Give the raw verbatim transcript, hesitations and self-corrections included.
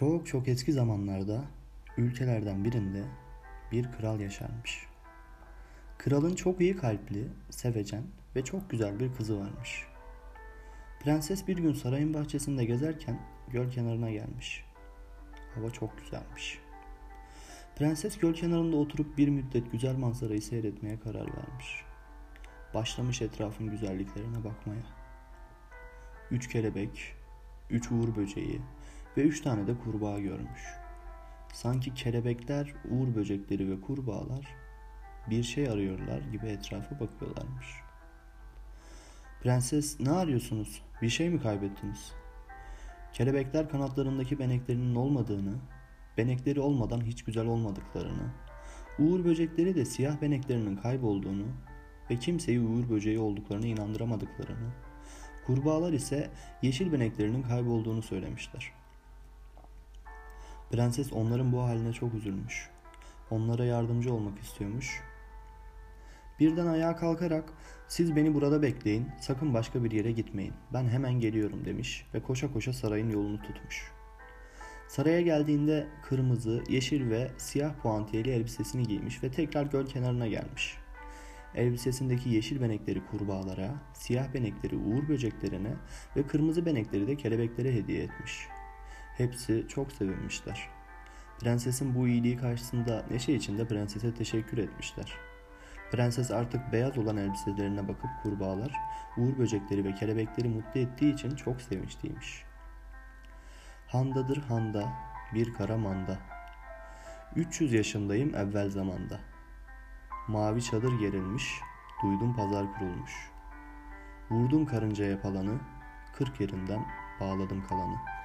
Çok çok eski zamanlarda ülkelerden birinde bir kral yaşarmış. Kralın çok iyi kalpli, sevecen ve çok güzel bir kızı varmış. Prenses bir gün sarayın bahçesinde gezerken göl kenarına gelmiş. Hava çok güzelmiş. Prenses göl kenarında oturup bir müddet güzel manzarayı seyretmeye karar vermiş. Başlamış etrafın güzelliklerine bakmaya. Üç kelebek, üç uğur böceği ve üç tane de kurbağa görmüş. Sanki kelebekler, uğur böcekleri ve kurbağalar bir şey arıyorlar gibi etrafa bakıyorlarmış. Prenses, "Ne arıyorsunuz? Bir şey mi kaybettiniz?" Kelebekler kanatlarındaki beneklerinin olmadığını, benekleri olmadan hiç güzel olmadıklarını, uğur böcekleri de siyah beneklerinin kaybolduğunu ve kimseyi uğur böceği olduklarına inandıramadıklarını, kurbağalar ise yeşil beneklerinin kaybolduğunu söylemişler. Prenses onların bu haline çok üzülmüş. Onlara yardımcı olmak istiyormuş. Birden ayağa kalkarak, "Siz beni burada bekleyin, sakın başka bir yere gitmeyin. Ben hemen geliyorum." demiş ve koşa koşa sarayın yolunu tutmuş. Saraya geldiğinde kırmızı, yeşil ve siyah puantiyeli elbisesini giymiş ve tekrar göl kenarına gelmiş. Elbisesindeki yeşil benekleri kurbağalara, siyah benekleri uğur böceklerine ve kırmızı benekleri de kelebeklere hediye etmiş. Hepsi çok sevinmişler. Prensesin bu iyiliği karşısında neşe içinde prensese teşekkür etmişler. Prenses artık beyaz olan elbiselerine bakıp kurbağalar, uğur böcekleri ve kelebekleri mutlu ettiği için çok sevinçliymiş. Handadır handa, bir kara manda. üç yüz yaşındayım evvel zamanda. Mavi çadır gerilmiş, duydum pazar kurulmuş. Vurdum karıncaya palanı, kırk yerinden bağladım kalanı.